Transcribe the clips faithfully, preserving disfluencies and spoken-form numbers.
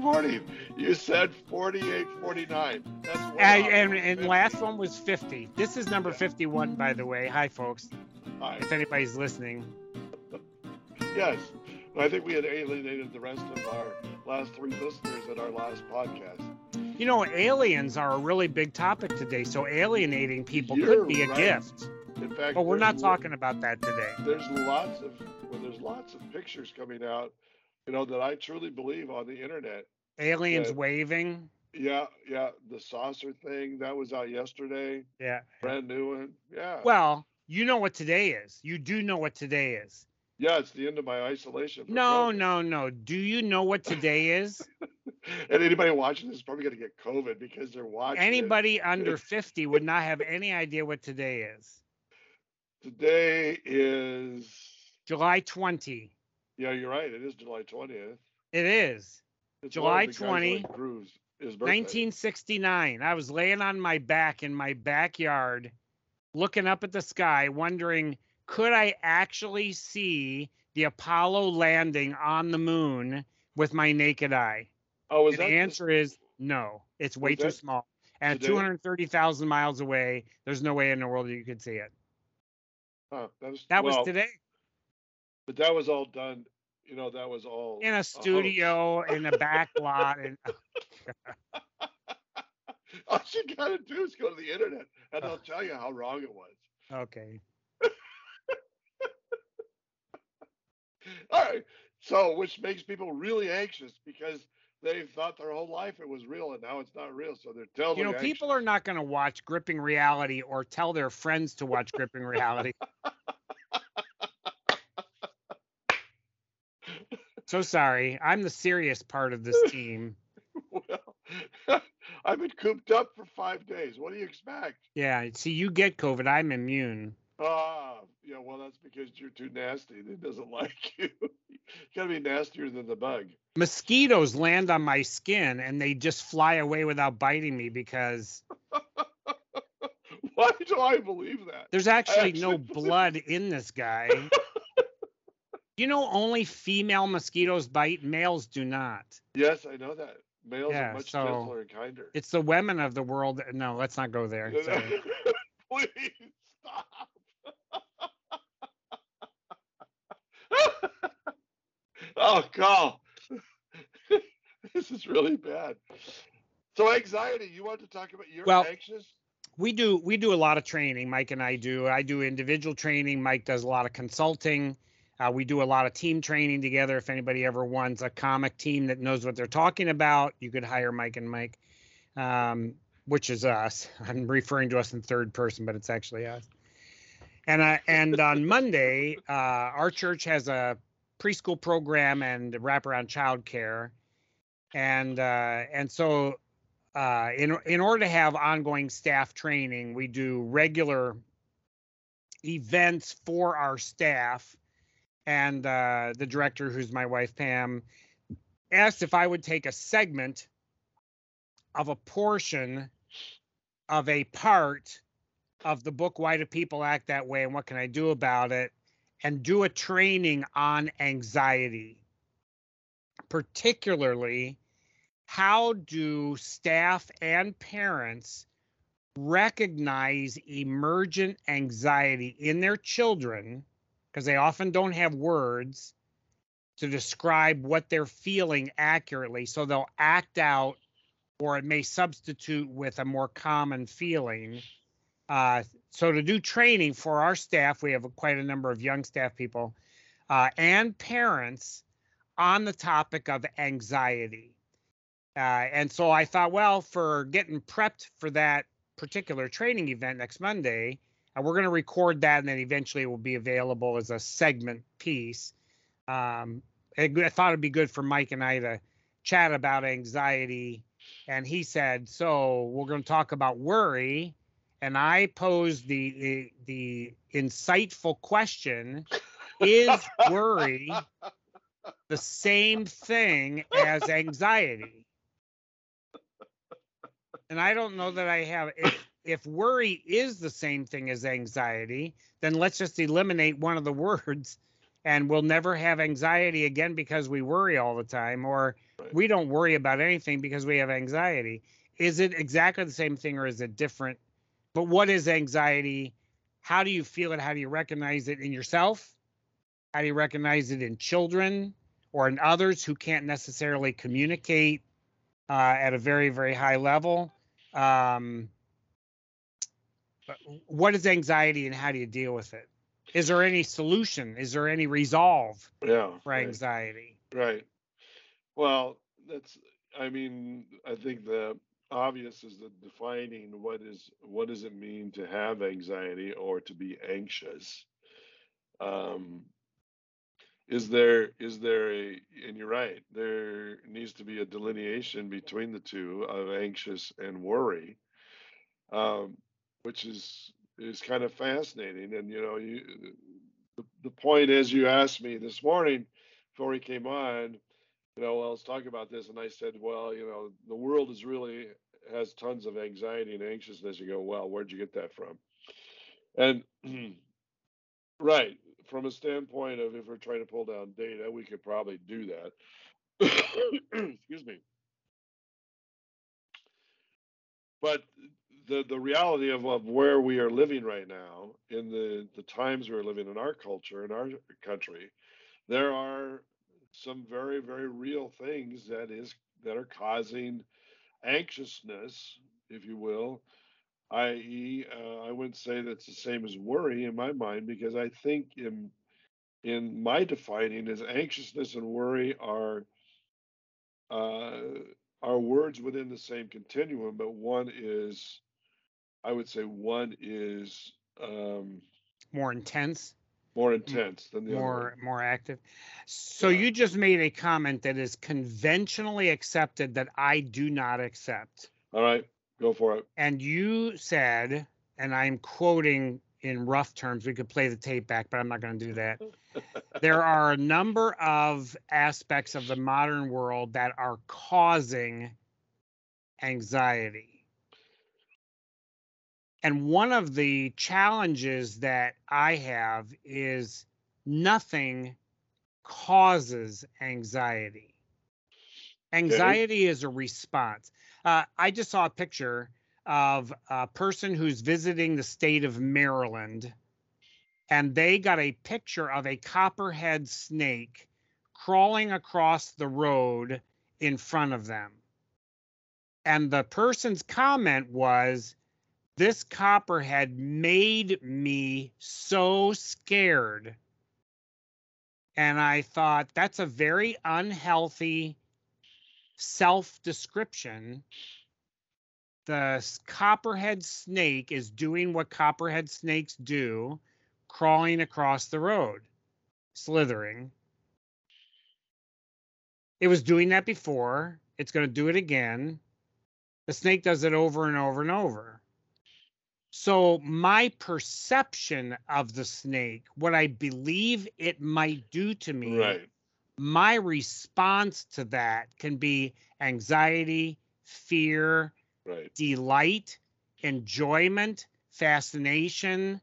morning. You said forty-eight, forty-nine. That's and, and, and last one was fifty. This is number fifty-one, by the way. Hi, folks. Hi. If anybody's listening. Yes. Well, I think we had alienated the rest of our last three listeners at our last podcast. You know, aliens are a really big topic today, so alienating people You're could be a right. gift. In fact, but we're not talking about that today. There's lots of well, there's lots of pictures coming out, you know, that I truly believe on the internet. Aliens that, waving. Yeah, yeah. The saucer thing that was out yesterday. Yeah. Brand new one. Yeah. Well, you know what today is. You do know what today is. Yeah, it's the end of my isolation. No, COVID. no, no. Do you know what today is? And anybody watching this is probably going to get COVID because they're watching. Anybody it. under fifty would not have any idea what today is. Today is July twentieth. Yeah, you're right. It is July twentieth. It is. It's July twentieth, like nineteen sixty-nine. I was laying on my back in my backyard, looking up at the sky, wondering, could I actually see the Apollo landing on the moon with my naked eye? Oh, is and that the answer the... is no. It's way too that... small. And two hundred thirty thousand miles away, there's no way in the world that you could see it. Huh, that was, that well, was today. But that was all done, you know, that was all... in a studio, a in a back lot. And... all you got to do is go to the internet, and they'll tell you how wrong it was. Okay. All right. So, which makes people really anxious because they thought their whole life it was real, and now it's not real. So they're telling you know, anxious. People are not going to watch Gripping Reality or tell their friends to watch Gripping Reality. So sorry, I'm the serious part of this team. Well, I've been cooped up for five days. What do you expect? Yeah. See, you get COVID. I'm immune. Ah, uh, yeah. Well, that's because you're too nasty. It doesn't like you. You gotta be nastier than the bug. Mosquitoes land on my skin and they just fly away without biting me because. Why do I believe that? There's actually, actually no believe... blood in this guy. You know, only female mosquitoes bite. Males do not. Yes, I know that. Males yeah, are much so gentler and kinder. It's the women of the world. No, let's not go there. Please stop. Oh, God. This is really bad. So anxiety, you want to talk about you're well, anxious? We do we do a lot of training, Mike and I do. I do individual training. Mike does a lot of consulting. Uh, we do a lot of team training together. If anybody ever wants a comic team that knows what they're talking about, you could hire Mike and Mike, um, which is us. I'm referring to us in third person, but it's actually us. And I, and on Monday, uh, our church has a preschool program and wraparound childcare, and uh, and so uh, in in order to have ongoing staff training, we do regular events for our staff. And uh, the director, who's my wife Pam, asked if I would take a segment of a portion of a part of the book, Why Do People Act That Way and What Can I Do About It? And do a training on anxiety, particularly how do staff and parents recognize emergent anxiety in their children, because they often don't have words to describe what they're feeling accurately, so they'll act out, or it may substitute with a more common feeling. Uh, so to do training for our staff, we have quite a number of young staff people uh, and parents on the topic of anxiety. Uh, and so I thought, well, for getting prepped for that particular training event next Monday, and we're going to record that, and then eventually it will be available as a segment piece. Um, I, I thought it'd be good for Mike and I to chat about anxiety. And he said, so we're going to talk about worry. And I posed the the insightful question, is worry the same thing as anxiety? And I don't know that I have... If, if worry is the same thing as anxiety, then let's just eliminate one of the words and we'll never have anxiety again because we worry all the time, or right. we don't worry about anything because we have anxiety. Is it exactly the same thing, or is it different? But what is anxiety? How do you feel it? How do you recognize it in yourself? How do you recognize it in children or in others who can't necessarily communicate uh, at a very, very high level? Um, what is anxiety and how do you deal with it? Is there any solution? Is there any resolve yeah, for anxiety? Right. right. Well, that's, I mean, I think the obvious is the defining what is, what does it mean to have anxiety or to be anxious? Um, is there, is there a, and you're right, there needs to be a delineation between the two of anxious and worry, um, which is, is kind of fascinating. And, you know, you, the, the point is, you asked me this morning before he came on, you know, well, let's talk about this. And I said, well, you know, the world is really has tons of anxiety and anxiousness. You go, well, where'd you get that from? And right. From a standpoint of if we're trying to pull down data, we could probably do that. Excuse me. But the, the reality of, of where we are living right now, in the, the times we're living in our culture, in our country, there are some very, very real things that is that are causing anxiousness, if you will, that is, uh, I wouldn't say that's the same as worry in my mind, because I think in in my defining is anxiousness and worry are uh, are words within the same continuum, but one is, I would say, one is um, more intense. More intense than the more, other one. More active. So yeah. You just made a comment that is conventionally accepted that I do not accept. All right, go for it. And you said, and I'm quoting in rough terms, we could play the tape back, but I'm not going to do that. There are a number of aspects of the modern world that are causing anxiety. And one of the challenges that I have is nothing causes anxiety. Anxiety okay. is a response. Uh, I just saw a picture of a person who's visiting the state of Maryland, and they got a picture of a copperhead snake crawling across the road in front of them. And the person's comment was, "This copperhead made me so scared." And I thought, that's a very unhealthy self-description. The copperhead snake is doing what copperhead snakes do, crawling across the road, slithering. It was doing that before. It's going to do it again. The snake does it over and over and over. So my perception of the snake, what I believe it might do to me, right. my response to that can be anxiety, fear, right. delight, enjoyment, fascination,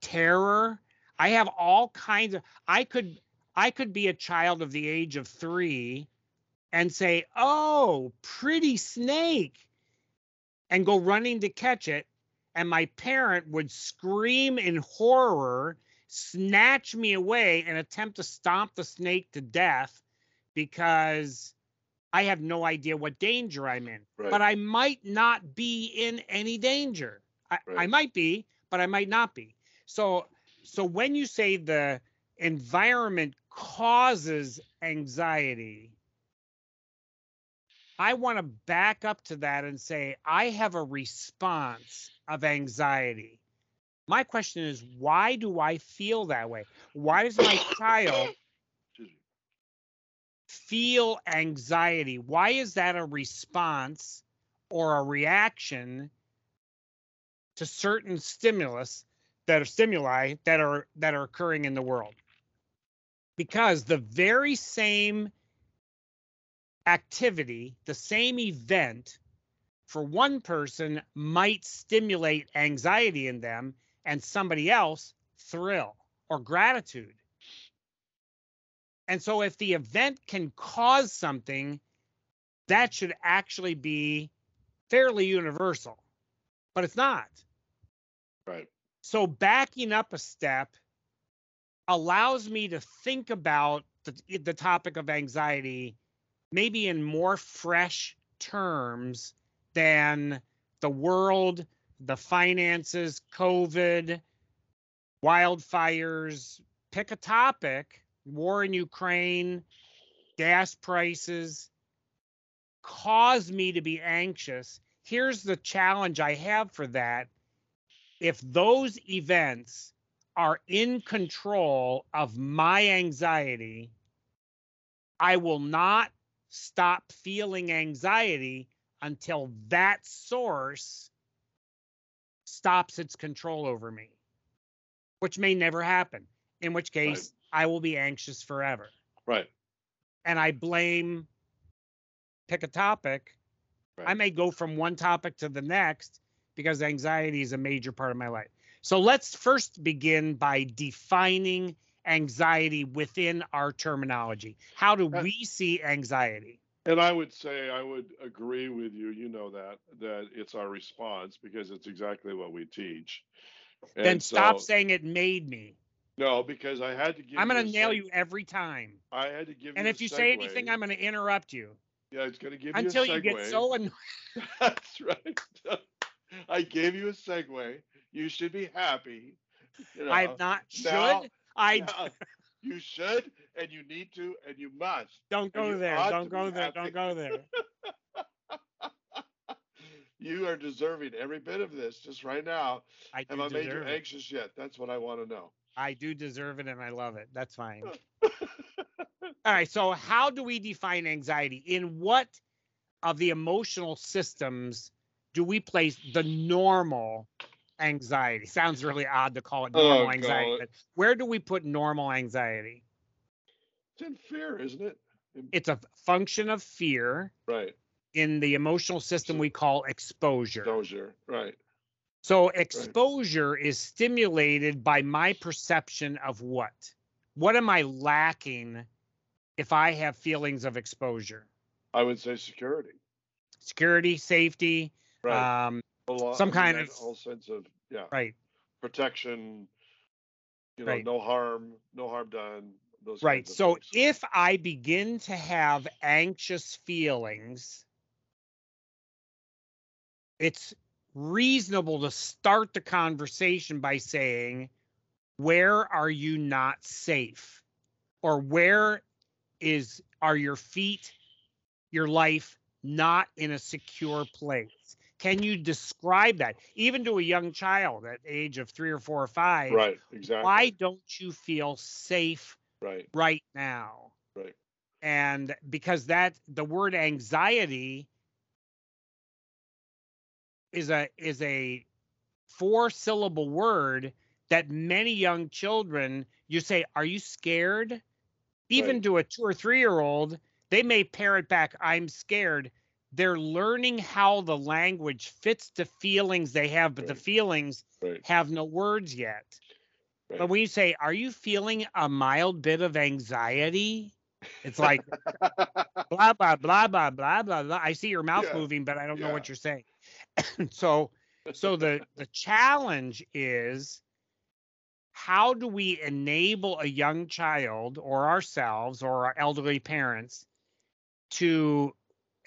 terror. I have all kinds of, I could, I could be a child of the age of three and say, "Oh, pretty snake," and go running to catch it. And my parent would scream in horror, snatch me away, and attempt to stomp the snake to death because I have no idea what danger I'm in. Right. But I might not be in any danger. I, right. I might be, but I might not be. So, so when you say the environment causes anxiety, I want to back up to that and say, I have a response of anxiety. My question is, why do I feel that way? Why does my child feel anxiety? Why is that a response or a reaction to certain stimulus that are stimuli that are that are occurring in the world? Because the very same activity, the same event for one person might stimulate anxiety in them and somebody else thrill or gratitude. And so if the event can cause something, that should actually be fairly universal, but it's not. Right. So backing up a step allows me to think about the, the topic of anxiety maybe in more fresh terms than the world, the finances, COVID, wildfires. Pick a topic, war in Ukraine, gas prices, cause me to be anxious. Here's the challenge I have for that. If those events are in control of my anxiety, I will not stop feeling anxiety until that source stops its control over me, which may never happen, in which case right. I will be anxious forever. Right. And I blame, pick a topic. Right. I may go from one topic to the next because anxiety is a major part of my life. So let's first begin by defining anxiety within our terminology. How do we see anxiety? And I would say I would agree with you, you know that, that it's our response because it's exactly what we teach. And then stop so, saying it made me. No, because I had to give I'm going to nail seg- you every time. I had to give and you And if you segue. say anything, I'm going to interrupt you. Yeah, it's going to give you Until a segue. Until you get so annoyed. That's right. I gave you a segue. You should be happy. You know. I have not. Now, should I? Now, you should, and you need to, and you must. Don't go there. Don't go there. Happy. Don't go there. You are deserving every bit of this just right now. I do have I made you anxious yet? That's what I want to know. I do deserve it, and I love it. That's fine. All right. So, how do we define anxiety? In what of the emotional systems do we place the normal anxiety? Sounds really odd to call it normal oh, anxiety, it. But where do we put normal anxiety? It's in fear, isn't it? In- it's a function of fear. Right. In the emotional system, so, we call exposure. Exposure, right. So exposure right. is stimulated by my perception of what? What am I lacking if I have feelings of exposure? I would say security. Security, safety. Right. Um, lot, some kind of all sense of yeah right protection, you know, right. no harm, no harm done. Those right. So things. If I begin to have anxious feelings, it's reasonable to start the conversation by saying, "Where are you not safe?" Or where is are your feet, your life not in a secure place? Can you describe that even to a young child at age of three or four or five? Right, exactly. Why don't you feel safe right, right now? Right. And because that the word anxiety is a is a four syllable word that many young children, you say, "Are you scared?" Even right. to a two or three year old, they may parrot back, "I'm scared." They're learning how the language fits the feelings they have, but right. the feelings right. have no words yet. Right. But when you say, "Are you feeling a mild bit of anxiety?" It's like, blah, blah, blah, blah, blah, blah, blah. I see your mouth yeah. moving, but I don't yeah. know what you're saying. so so the, the challenge is, how do we enable a young child or ourselves or our elderly parents to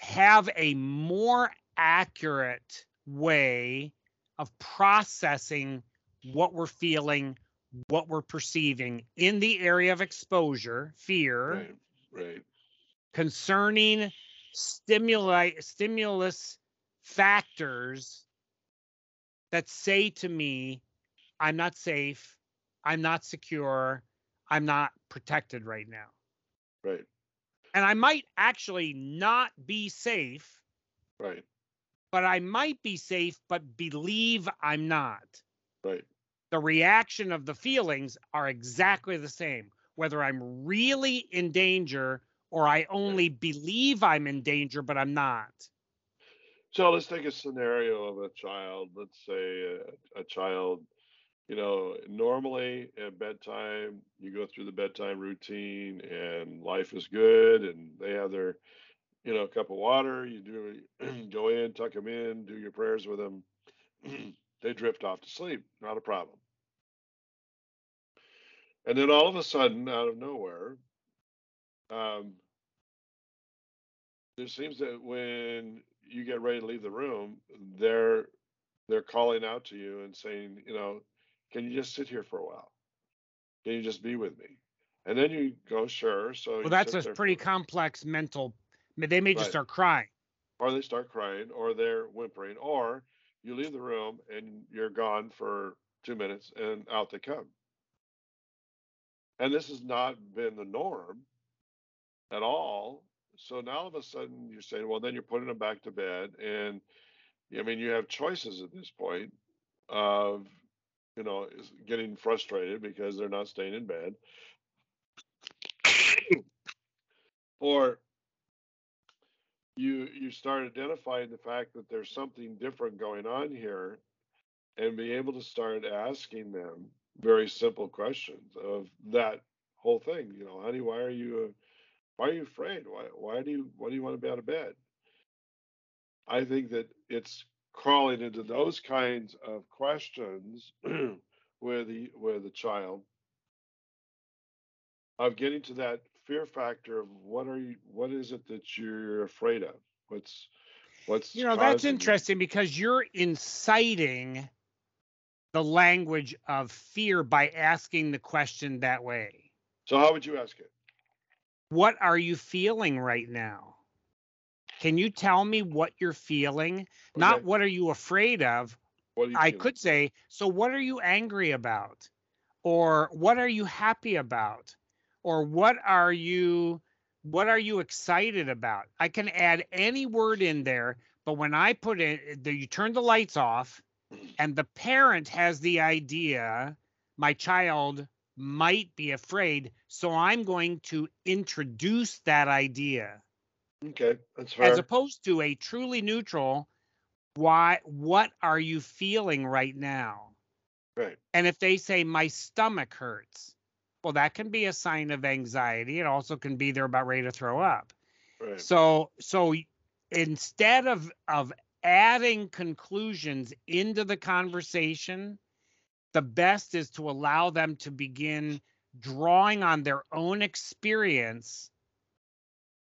have a more accurate way of processing what we're feeling, what we're perceiving in the area of exposure, fear, right, right. concerning stimuli, stimulus factors that say to me, "I'm not safe, I'm not secure, I'm not protected right now." Right. And I might actually not be safe. Right. But I might be safe, but believe I'm not. Right. The reaction of the feelings are exactly the same, whether I'm really in danger or I only right. believe I'm in danger, but I'm not. So let's take a scenario of a child. Let's say a, a child you know, normally at bedtime, you go through the bedtime routine and life is good and they have their, you know, cup of water. You do go in, tuck them in, do your prayers with them. They drift off to sleep. Not a problem. And then all of a sudden, out of nowhere, um, there seems that when you get ready to leave the room, they're they're calling out to you and saying, you know, can you just sit here for a while? Can you just be with me? And then you go, sure. So well, that's a pretty complex mental. They may just right. start crying, or they start crying, or they're whimpering, or you leave the room and you're gone for two minutes, and out they come. And this has not been the norm at all. So now all of a sudden you're saying, well, then you're putting them back to bed, and I mean, you have choices at this point of, you know, getting frustrated because they're not staying in bed, or you you start identifying the fact that there's something different going on here, and be able to start asking them very simple questions of that whole thing. You know, honey, why are you why are you afraid? Why why do you why do you want to be out of bed? I think that it's crawling into those kinds of questions with the with the child, of getting to that fear factor of what are you what is it that you're afraid of? What's what's you know, that's interesting, because you're inciting the language of fear by asking the question that way. So how would you ask it? What are you feeling right now? Can you tell me what you're feeling? Okay. Not what are you afraid of? What are you I feeling? Could say, so what are you angry about? Or what are you happy about? Or what are you what are you excited about? I can add any word in there, but when I put it, you turn the lights off and the parent has the idea my child might be afraid, so I'm going to introduce that idea. Okay, that's fair. As opposed to a truly neutral, why, what are you feeling right now? Right. And if they say, my stomach hurts, well, that can be a sign of anxiety. It also can be they're about ready to throw up. Right. So so instead of, of adding conclusions into the conversation, the best is to allow them to begin drawing on their own experience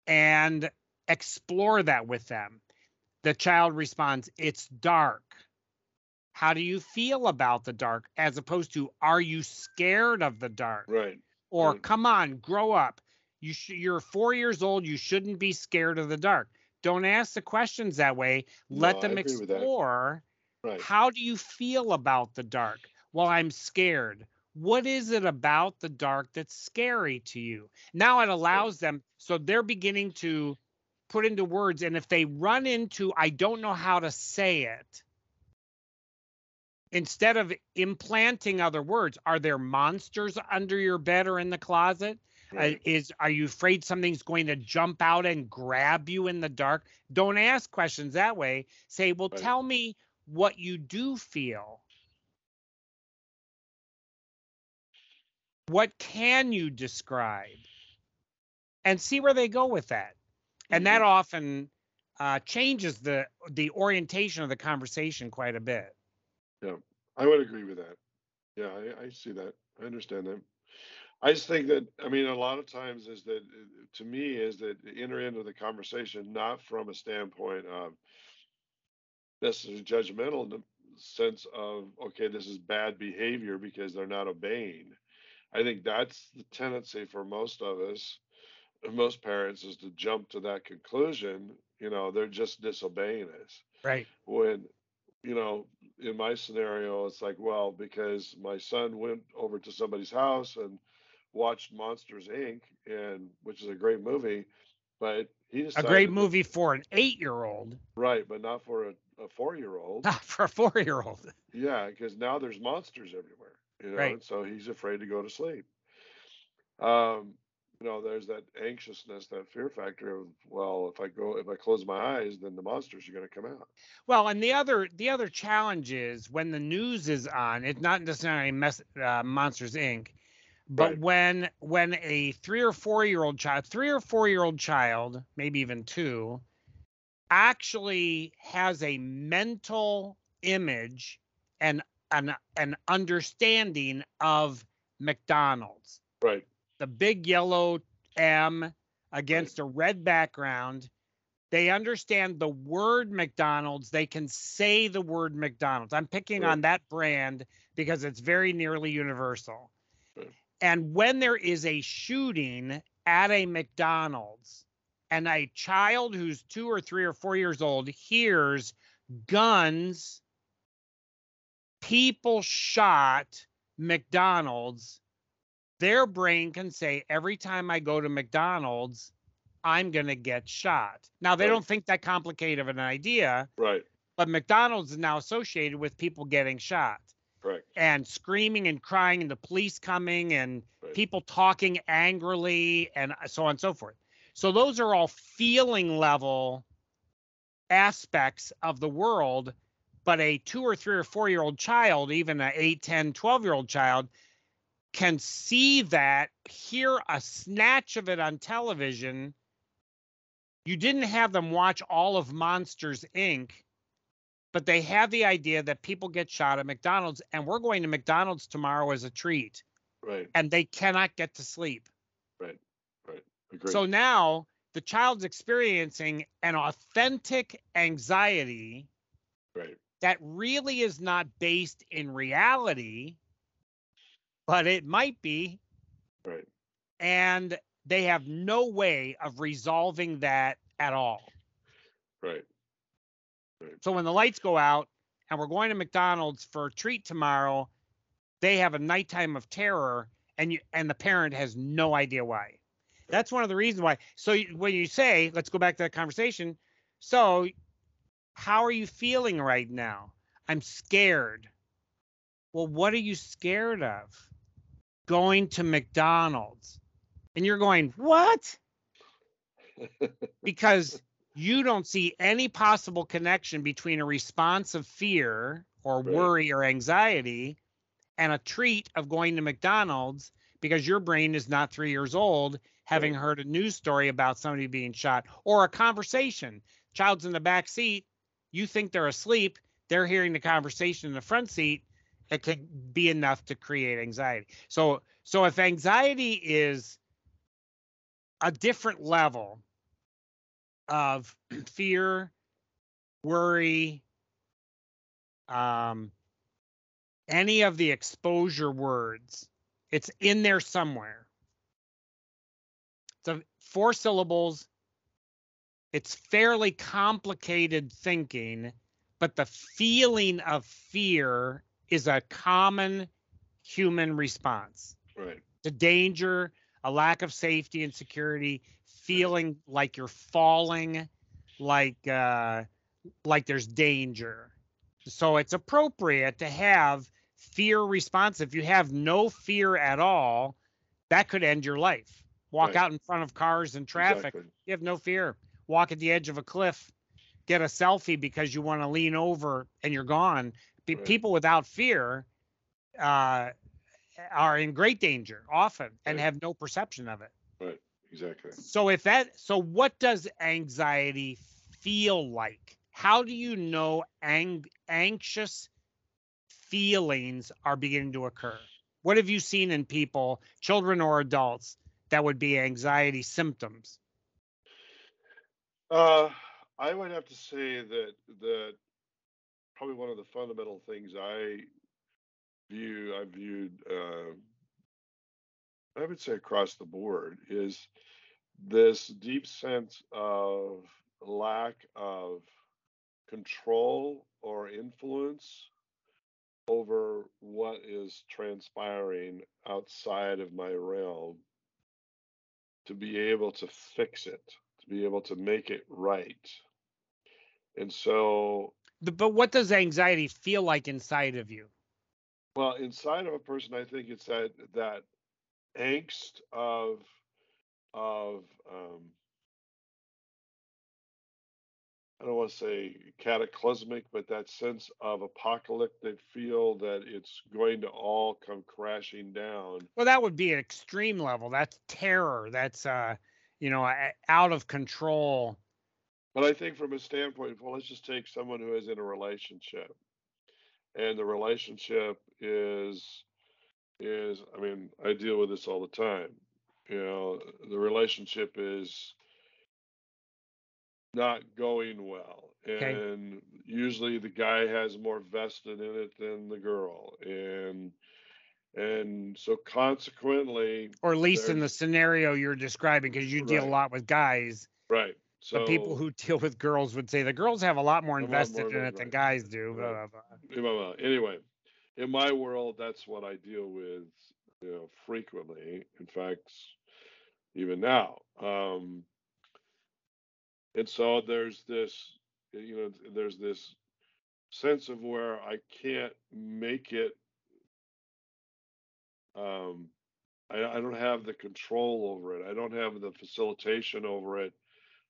and explore that with them. The child responds, it's dark. How do you feel about the dark? As opposed to, are you scared of the dark? Right. Or right. Come on, grow up. You sh- you're four years old. You shouldn't be scared of the dark. Don't ask the questions that way. Let no, them explore. Right. How do you feel about the dark? Well, I'm scared. What is it about the dark that's scary to you? Now it allows right. them. So they're beginning to put into words. And if they run into, I don't know how to say it. Instead of implanting other words, are there monsters under your bed or in the closet? Right. Uh, is are you afraid something's going to jump out and grab you in the dark? Don't ask questions that way. Say, well, right. tell me what you do feel. What can you describe? And see where they go with that. Mm-hmm. And that often uh, changes the the orientation of the conversation quite a bit. Yeah, I would agree with that. Yeah, I, I see that. I understand that. I just think that, I mean, a lot of times is that, to me, is that enter into the conversation not from a standpoint of necessarily judgmental, in the sense of, okay, this is bad behavior because they're not obeying. I think that's the tendency for most of us, most parents, is to jump to that conclusion. You know, they're just disobeying us. Right. When, you know, in my scenario, it's like, well, because my son went over to somebody's house and watched Monsters, Incorporated, and which is a great movie, but he decided a great movie that, for an eight-year-old, right? But not for a, a four-year-old. Not for a four-year-old. Yeah, because now there's monsters everywhere, you know. Right. And so he's afraid to go to sleep. Um, you know, there's that anxiousness, that fear factor of, well, if I go, if I close my eyes, then the monsters are going to come out. Well, and the other, the other challenge is when the news is on, it's not necessarily mess, uh, Monsters, Incorporated, but right. when, when a three or four year old child, three or four year old child, maybe even two, actually has a mental image and an, an understanding of McDonald's. Right. The big yellow M against a red background. They understand the word McDonald's. They can say the word McDonald's. I'm picking on that brand because it's very nearly universal. And when there is a shooting at a McDonald's and a child who's two or three or four years old hears guns, people shot, McDonald's, their brain can say, every time I go to McDonald's, I'm going to get shot. Now, they right. don't think that complicated of an idea. Right. But McDonald's is now associated with people getting shot. Correct. And screaming and crying and the police coming and right. people talking angrily and so on and so forth. So those are all feeling level aspects of the world. But a two or three or four-year-old child, even an eight, ten, twelve-year-old child, can see that, hear a snatch of it on television. You didn't have them watch all of Monsters, Incorporated, but they have the idea that people get shot at McDonald's, and we're going to McDonald's tomorrow as a treat. Right. And they cannot get to sleep. Right, right. Agreed. So now the child's experiencing an authentic anxiety right. that really is not based in reality, but it might be. Right. And they have no way of resolving that at all. Right. Right. So when the lights go out and we're going to McDonald's for a treat tomorrow, they have a nighttime of terror, and you, and the parent has no idea why. Right. That's one of the reasons why. So when you say, let's go back to that conversation. So how are you feeling right now? I'm scared. Well, what are you scared of? Going to McDonald's. And you're going, what? Because you don't see any possible connection between a response of fear or right. worry or anxiety and a treat of going to McDonald's, because your brain is not three years old, having right. heard a news story about somebody being shot or a conversation. Child's in the back seat. You think they're asleep. They're hearing the conversation in the front seat. It can be enough to create anxiety. So, so if anxiety is a different level of fear, worry, um, any of the exposure words, it's in there somewhere. It's a, four syllables. It's fairly complicated thinking, but the feeling of fear is a common human response right. to danger, a lack of safety and security, feeling right. like you're falling, like uh, like there's danger. So it's appropriate to have fear response. If you have no fear at all, that could end your life. Walk right. out in front of cars and traffic. Exactly. You have no fear. Walk at the edge of a cliff, get a selfie because you want to lean over and you're gone. People right. without fear uh, are in great danger often and right. have no perception of it. Right, exactly. So if that, so what does anxiety feel like? How do you know ang- anxious feelings are beginning to occur? What have you seen in people, children or adults, that would be anxiety symptoms? Uh, I would have to say that that. Probably one of the fundamental things I view, I viewed, uh, I would say across the board, is this deep sense of lack of control or influence over what is transpiring outside of my realm, to be able to fix it, to be able to make it right. And so... But what does anxiety feel like inside of you? Well, inside of a person, I think it's that that angst of of um, I don't want to say cataclysmic, but that sense of apocalyptic feel that it's going to all come crashing down. Well, that would be an extreme level. That's terror. That's, uh, you know, out of control. But I think from a standpoint, well, let's just take someone who is in a relationship, and the relationship is, is, I mean, I deal with this all the time. You know, the relationship is not going well, and okay. usually the guy has more vested in it than the girl, and and so consequently, or at least in the scenario you're describing, because you right. deal a lot with guys, right? So the people who deal with girls would say the girls have a lot more invested lot more in it right. than guys do. Right. Blah, blah, blah. Anyway, in my world, that's what I deal with, you know, frequently. In fact, even now. Um, And so there's this, you know, there's this sense of where I can't make it. Um, I, I don't have the control over it. I don't have the facilitation over it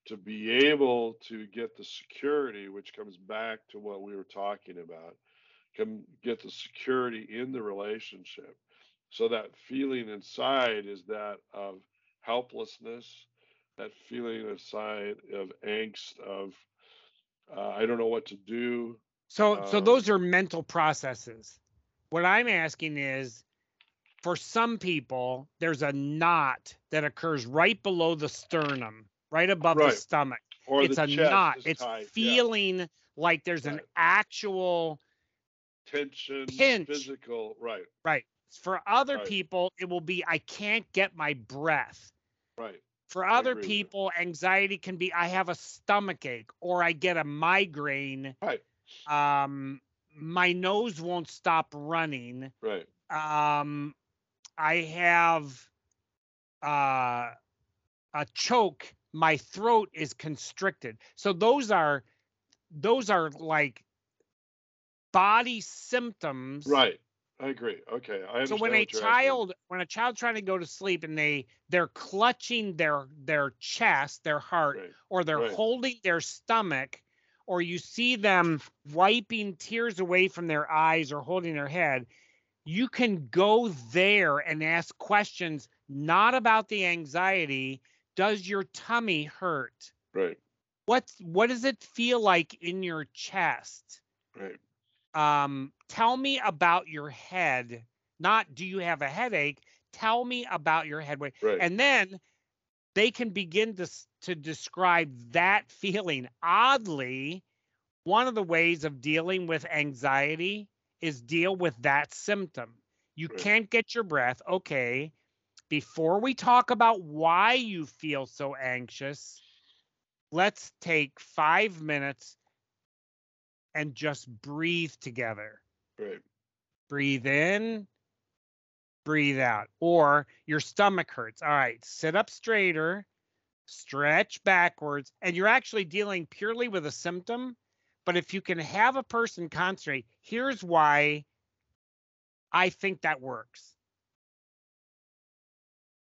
to be able to get the security, which comes back to what we were talking about, can get the security in the relationship. So that feeling inside is that of helplessness, that feeling of side of angst of, uh, I don't know what to do. So, um, so those are mental processes. What I'm asking is, for some people, there's a knot that occurs right below the sternum, right above right. the stomach. Or it's the a knot. It's tight. Feeling yeah. like there's right. an actual tension, pinch. Physical, right. Right. For other right. people, it will be, I can't get my breath. Right. For other people, anxiety can be, I have a stomach ache, or I get a migraine. Right. Um, my nose won't stop running. Right. Um, I have uh, a choke. My throat is constricted. So those are, those are like body symptoms. Right. I agree. Okay. I so when a child, when a child's trying to go to sleep and they, they're clutching their, their chest, their heart, right. or they're right. holding their stomach, or you see them wiping tears away from their eyes or holding their head, you can go there and ask questions, not about the anxiety. Does your tummy hurt? Right. What's, what does it feel like in your chest? Right. Um, tell me about your head, not do you have a headache? Tell me about your head. Right. And then they can begin to, to describe that feeling. Oddly, one of the ways of dealing with anxiety is deal with that symptom. You right. can't get your breath. Okay. Before we talk about why you feel so anxious, let's take five minutes and just breathe together. Right. Breathe in, breathe out. Or your stomach hurts. All right, sit up straighter, stretch backwards, and you're actually dealing purely with a symptom. But if you can have a person concentrate, here's why I think that works.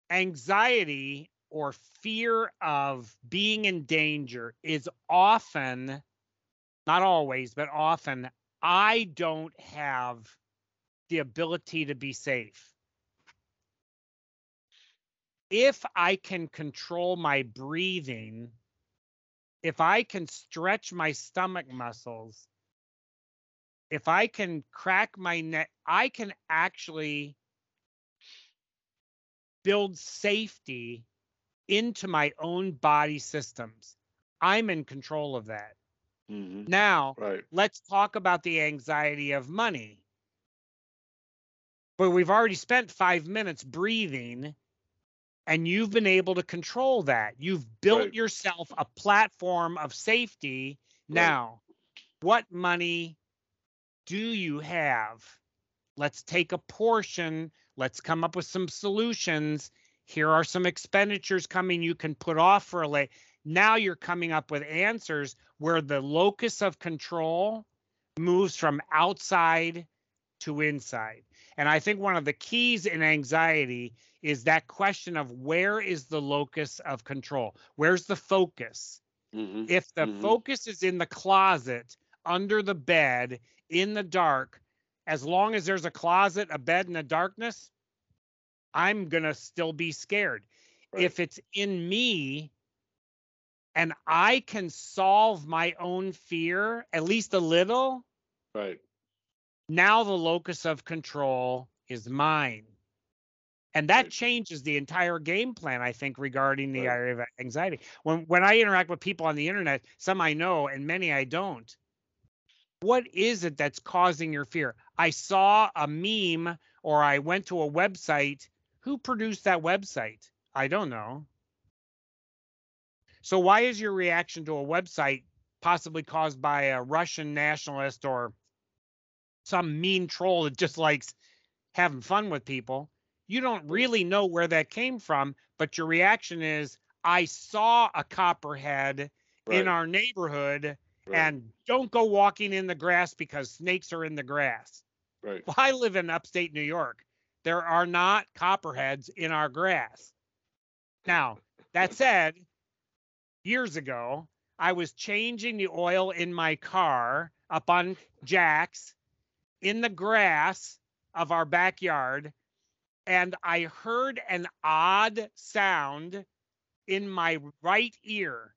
Anxiety or fear of being in danger is often, not always, but often, I don't have the ability to be safe. If I can control my breathing, if I can stretch my stomach muscles, if I can crack my neck, I can actually build safety into my own body systems. I'm in control of that. Mm-hmm. Now, right. let's talk about the anxiety of money. But we've already spent five minutes breathing, and you've been able to control that. You've built right. yourself a platform of safety. Right. Now, what money do you have? Let's take a portion. Let's come up with some solutions. Here are some expenditures coming you can put off for a late. Now you're coming up with answers where the locus of control moves from outside to inside. And I think one of the keys in anxiety is that question of where is the locus of control? Where's the focus? Mm-hmm. If the mm-hmm. focus is in the closet, under the bed, in the dark, as long as there's a closet, a bed, and the darkness, I'm going to still be scared. Right. If it's in me and I can solve my own fear, at least a little, right? Now the locus of control is mine. And that right. changes the entire game plan, I think, regarding the right. area of anxiety. When when I interact with people on the internet, some I know and many I don't. What is it that's causing your fear? I saw a meme or I went to a website. Who produced that website? I don't know. So why is your reaction to a website possibly caused by a Russian nationalist or some mean troll that just likes having fun with people? You don't really know where that came from, but your reaction is, I saw a copperhead right. in our neighborhood right. and don't go walking in the grass because snakes are in the grass. Right. Well, I live in upstate New York. There are not copperheads in our grass. Now, that said, years ago, I was changing the oil in my car up on jacks in the grass of our backyard, and I heard an odd sound in my right ear.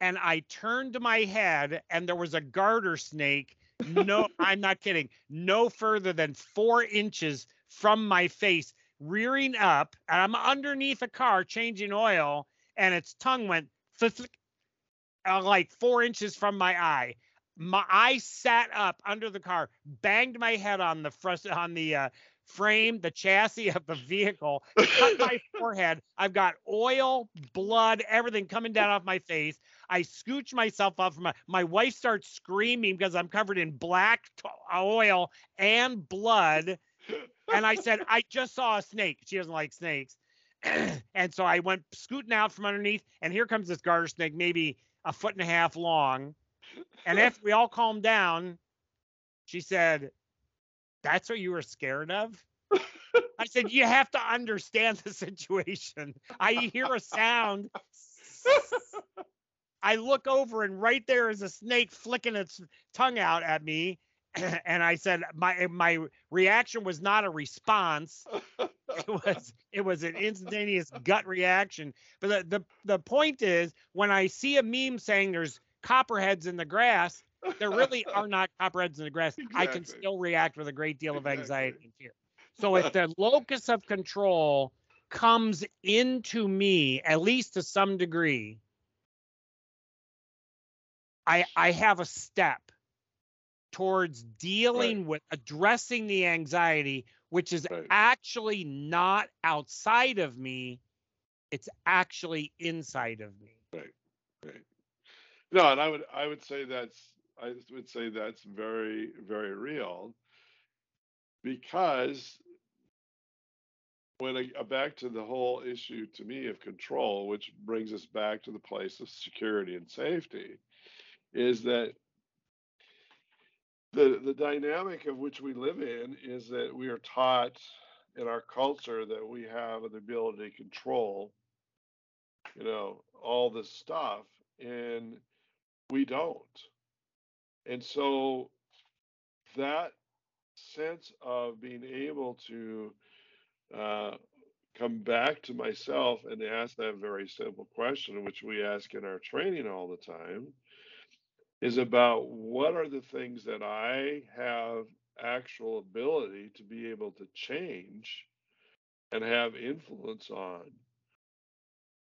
And I turned my head, and there was a garter snake. No, I'm not kidding. No further than four inches from my face, rearing up, and I'm underneath a car changing oil, and its tongue went uh, like four inches from my eye. My I sat up under the car, banged my head on the frust- on the uh, frame, the chassis of the vehicle, cut my forehead. I've got oil, blood, everything coming down off my face. I scooch myself up from my, my wife starts screaming because I'm covered in black t- oil and blood. And I said, I just saw a snake. She doesn't like snakes. And so I went scooting out from underneath, and here comes this garter snake, maybe a foot and a half long. And after we all calmed down, she said, that's what you were scared of? I said, you have to understand the situation. I hear a sound. I look over, and right there is a snake flicking its tongue out at me. And I said, my my reaction was not a response. It was it was an instantaneous gut reaction. But the, the, the point is, when I see a meme saying there's copperheads in the grass, there really are not copperheads in the grass. Exactly. I can still react with a great deal of anxiety exactly. and fear. So if the locus of control comes into me, at least to some degree, I I have a step towards dealing right. with addressing the anxiety, which is right. actually not outside of me. It's actually inside of me. Right, right. No, and I would I would say that's I would say that's very, very real, because when I, back to the whole issue to me of control, which brings us back to the place of security and safety, is that The the dynamic of which we live in is that we are taught in our culture that we have the ability to control, you know, all this stuff, and we don't. And so that sense of being able to uh, come back to myself and ask that very simple question, which we ask in our training all the time, is about what are the things that I have actual ability to be able to change and have influence on.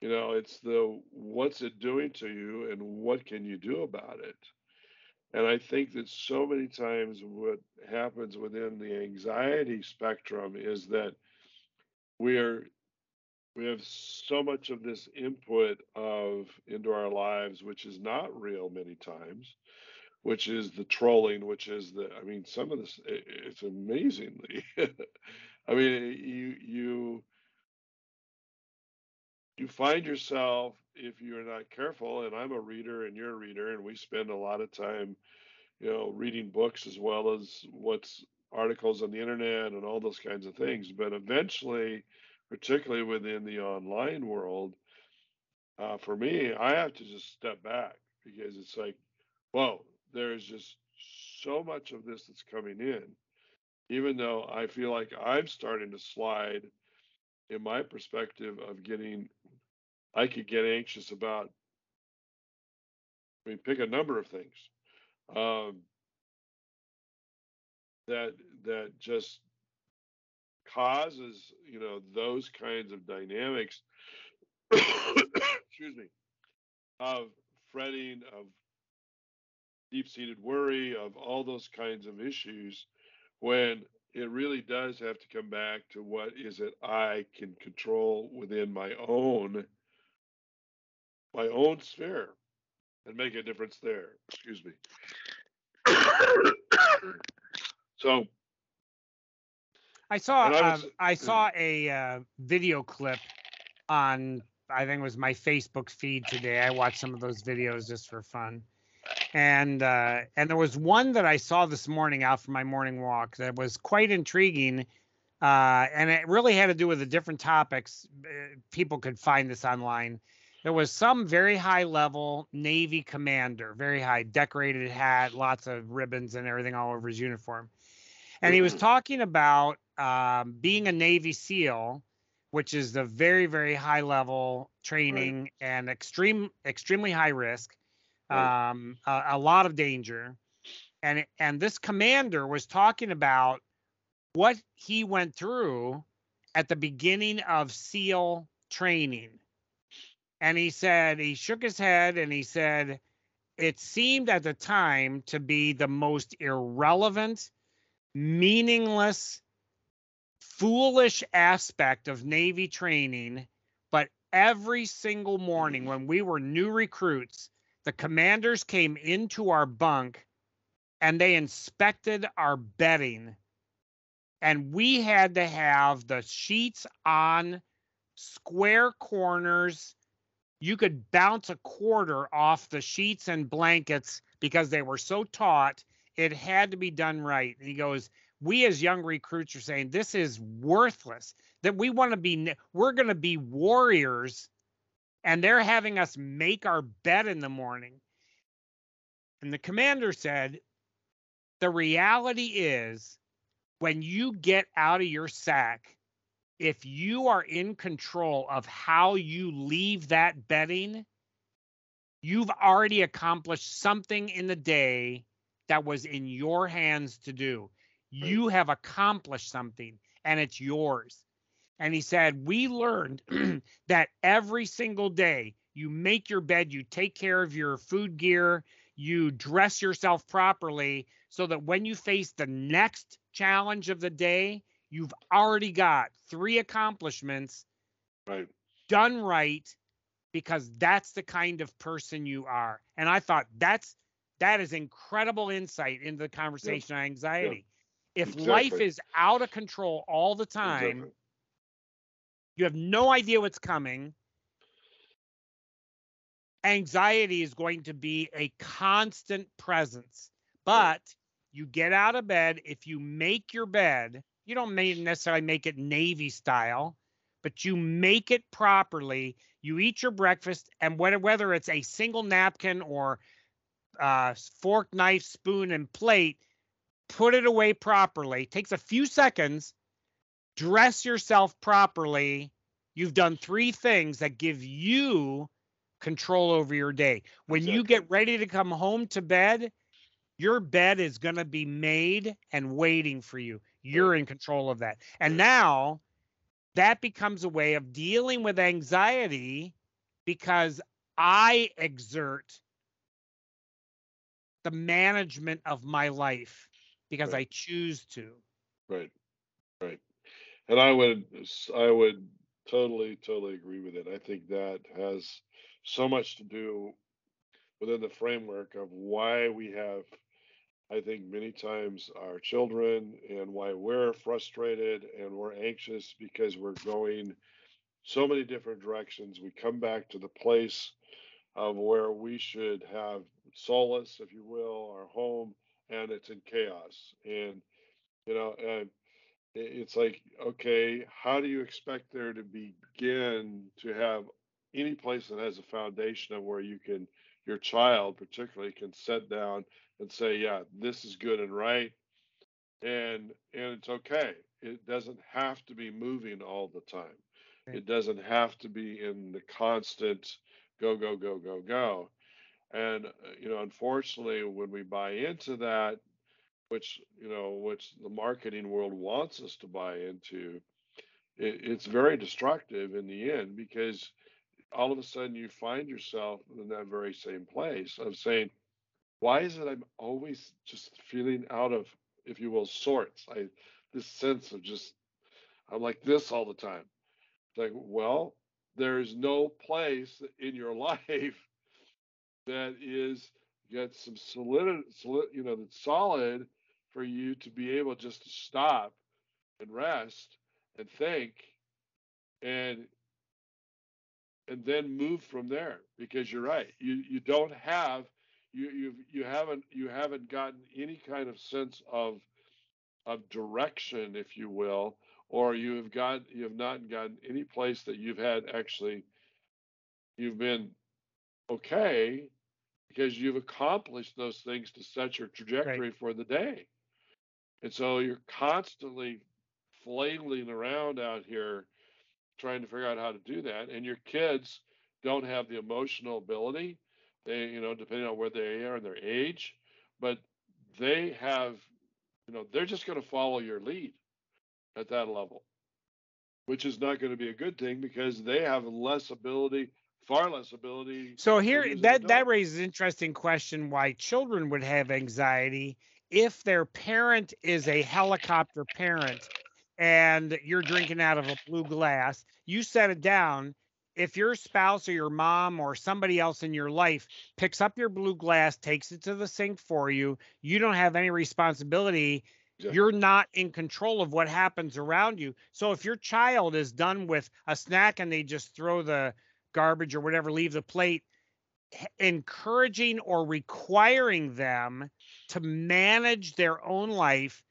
You know, it's the what's it doing to you and what can you do about it? And I think that so many times what happens within the anxiety spectrum is that we are We have so much of this input of into our lives, which is not real many times, which is the trolling, which is the, I mean, some of this, it, it's amazingly, I mean, you, you, you find yourself, if you're not careful, and I'm a reader and you're a reader, and we spend a lot of time, you know, reading books as well as what's articles on the internet and all those kinds of things. But eventually, particularly within the online world, uh, for me, I have to just step back, because it's like, whoa, there's just so much of this that's coming in. Even though I feel like I'm starting to slide in my perspective of getting, I could get anxious about, I mean, pick a number of things um, that that just causes, you know, those kinds of dynamics, excuse me, of fretting, of deep-seated worry, of all those kinds of issues, when it really does have to come back to what is it I can control within my own my own sphere and make a difference there. Excuse me. So I saw I, was, um, I saw a uh, video clip on, I think it was my Facebook feed today. I watched some of those videos just for fun. And uh, and there was one that I saw this morning out for my morning walk that was quite intriguing, uh, and it really had to do with the different topics. People could find this online. There was some very high-level Navy commander, very high, decorated hat, lots of ribbons and everything all over his uniform. And he was talking about um, being a Navy SEAL, which is the very, very high-level training, right, and extreme, extremely high risk. Um, a, a lot of danger. And, and this commander was talking about what he went through at the beginning of SEAL training. And he said, he shook his head and he said, it seemed at the time to be the most irrelevant, meaningless, foolish aspect of Navy training. But every single morning when we were new recruits, the commanders came into our bunk and they inspected our bedding, and we had to have the sheets on square corners. You could bounce a quarter off the sheets and blankets because they were so taut. It had to be done right. And he goes, we as young recruits are saying, this is worthless, that we want to be, we're going to be warriors, and they're having us make our bed in the morning. And the commander said, the reality is, when you get out of your sack, if you are in control of how you leave that bedding, you've already accomplished something in the day that was in your hands to do. You have accomplished something, and it's yours. And he said, we learned that every single day you make your bed, you take care of your food gear, you dress yourself properly so that when you face the next challenge of the day, you've already got three accomplishments, right, done right, because that's the kind of person you are. And I thought that's that is incredible insight into the conversation, yep, on anxiety. Yep. If exactly. life is out of control all the time, exactly. you have no idea what's coming. Anxiety is going to be a constant presence. But you get out of bed. If you make your bed, you don't necessarily make it Navy style, but you make it properly. You eat your breakfast, and whether it's a single napkin or uh, fork, knife, spoon, and plate, put it away properly. It takes a few seconds. Dress yourself properly. You've done three things that give you control over your day. When exactly. you get ready to come home to bed, your bed is going to be made and waiting for you. You're in control of that. And now that becomes a way of dealing with anxiety, because I exert the management of my life because right. I choose to. Right, right. And I would, I would totally, totally agree with it. I think that has so much to do within the framework of why we have, I think, many times our children, and why we're frustrated and we're anxious, because we're going so many different directions. We come back to the place of where we should have solace, if you will, our home, and it's in chaos. And You know, and it's like, okay, how do you expect there to begin to have any place that has a foundation of where you can, your child particularly can sit down and say, yeah, this is good and right. And, and it's okay. It doesn't have to be moving all the time. Right. It doesn't have to be in the constant go, go, go, go, go. And, you know, unfortunately, when we buy into that, which, you know, which the marketing world wants us to buy into, it, it's very destructive in the end, because all of a sudden you find yourself in that very same place of saying, why is it I'm always just feeling out of, if you will, sorts? I, this sense of just, I'm like this all the time. It's like, well, there is no place in your life that is, get some solid, solid, you know, that's solid for you to be able just to stop and rest and think and and then move from there. Because you're right, you you don't have you you you haven't you haven't gotten any kind of sense of of direction, if you will, or you have got you have not gotten any place that you've had actually you've been okay. Because you've accomplished those things to set your trajectory right. for the day. And so you're constantly flailing around out here trying to figure out how to do that. And your kids don't have the emotional ability, they, you know, depending on where they are and their age, but they have, you know, they're just going to follow your lead at that level, which is not going to be a good thing, because they have less ability far less ability. So here, that, that raises an interesting question, why children would have anxiety if their parent is a helicopter parent and you're drinking out of a blue glass. You set it down. If your spouse or your mom or somebody else in your life picks up your blue glass, takes it to the sink for you, you don't have any responsibility. Yeah. You're not in control of what happens around you. So if your child is done with a snack and they just throw the garbage or whatever, leave the plate, encouraging or requiring them to manage their own life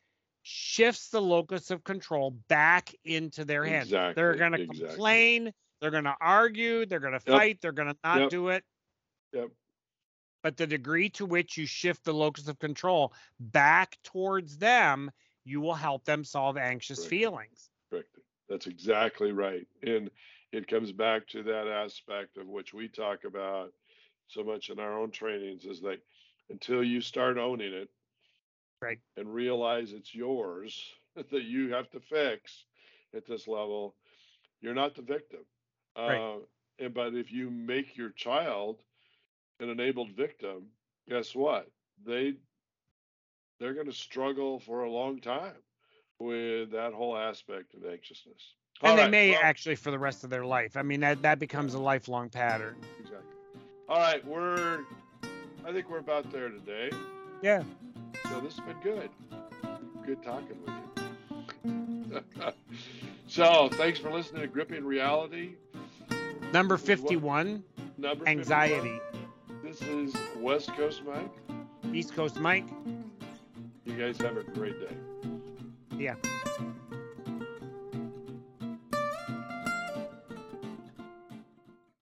shifts the locus of control back into their hands. Exactly, they're going to exactly. complain, they're going to argue, they're going to fight, yep. they're going to not yep. do it. Yep. But the degree to which you shift the locus of control back towards them, you will help them solve anxious Correct. feelings. Correct. That's exactly right. And it comes back to that aspect of which we talk about so much in our own trainings, is that until you start owning it right. and realize it's yours, that you have to fix at this level, you're not the victim. Right. Uh, and but if you make your child an enabled victim, guess what? They, they're going to struggle for a long time with that whole aspect of anxiousness. And all they right, may well, actually for the rest of their life. I mean, that, that becomes a lifelong pattern. Exactly. All right, we're, I think we're about there today. Yeah. So this has been good. Good talking with you. So thanks for listening to Gripping Reality. Number fifty-one, what, number anxiety. fifty-one. This is West Coast Mike. East Coast Mike. You guys have a great day. Yeah.